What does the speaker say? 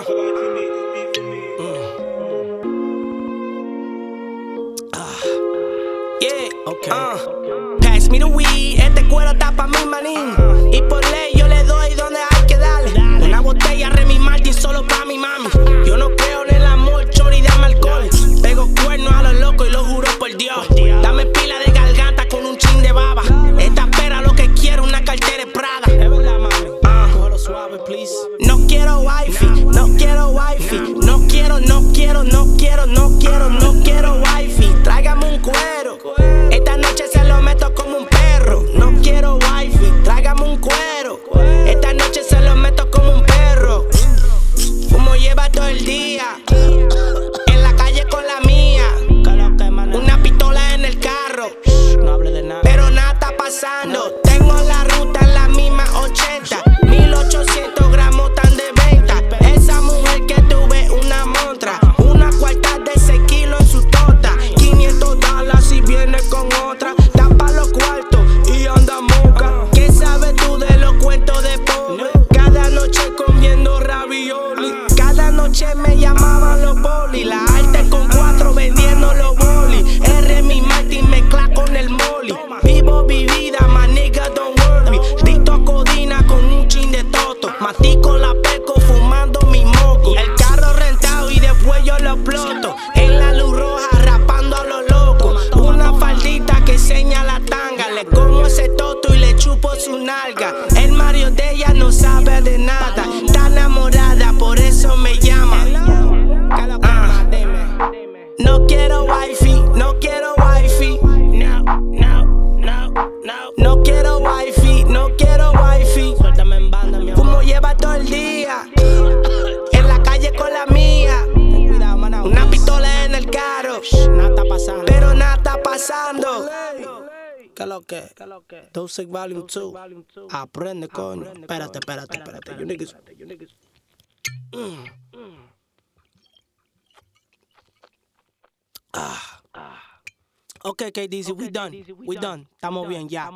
Okay. Pass me the weed, este cuero tapa mi manín. Y por ley yo le doy donde hay que darle. Una botella Remy Martin solo pa' mi mami. Yo no creo en el amor, chori, dame alcohol. Pego cuernos a los locos y lo juro por Dios. Dame pila de garganta con un chin de baba. Esta pera lo que quiero, una cartera de Prada. No quiero wifi, no quiero wifi. No quiero, no quiero, no quiero, no quiero, no quiero wifi. Tráigame un cuero. Esta noche se lo meto como un perro. No quiero wifi, tráigame un cuero. Esta noche se lo meto como un perro. Fumo lleva todo el día. En la calle con la mía. Una pistola en el carro. Pero nada está pasando. Tengo la ruta en la misma 80. 1800 gramos tan de venta. Esa mujer que tuve una montra. Una cuarta de 6 kilos en su tota. $500 si viene con otra. Tapa los cuartos y anda moca. ¿Qué sabes tú de los cuentos de pobre? Cada noche comiendo ravioli. Cada noche me llamaban los boli. La arte con 4 vendiendo los boli. Remy Martin mezcla con el moli. Vivo mi vida, my nigga don't worry. Dicto codina con un chin de toto. Matico la peco fumando mi moco. El carro rentado y después yo lo exploto. En la luz roja rapando a los locos. Una faldita que señala tanga. Le como ese toto y le chupo su nalga. El Mario de ella no sabe de nada. Está enamorada, por eso me llama. No quiero wifi, no quiero wifi. No, no, no, no. No quiero wifi, no quiero wifi. Suéltame en banda, mi amor. Fumo lleva todo el día. En la calle con la mía. Ten cuidado, maná. Una pistola en el carro. Nada está pasando. Pero nada está pasando. ¿Qué lo que? Dosic Volume 2. Aprende, coño. Espérate, espérate, espérate. You niggas. Okay, KDZ, we done. Estamos bien, ya.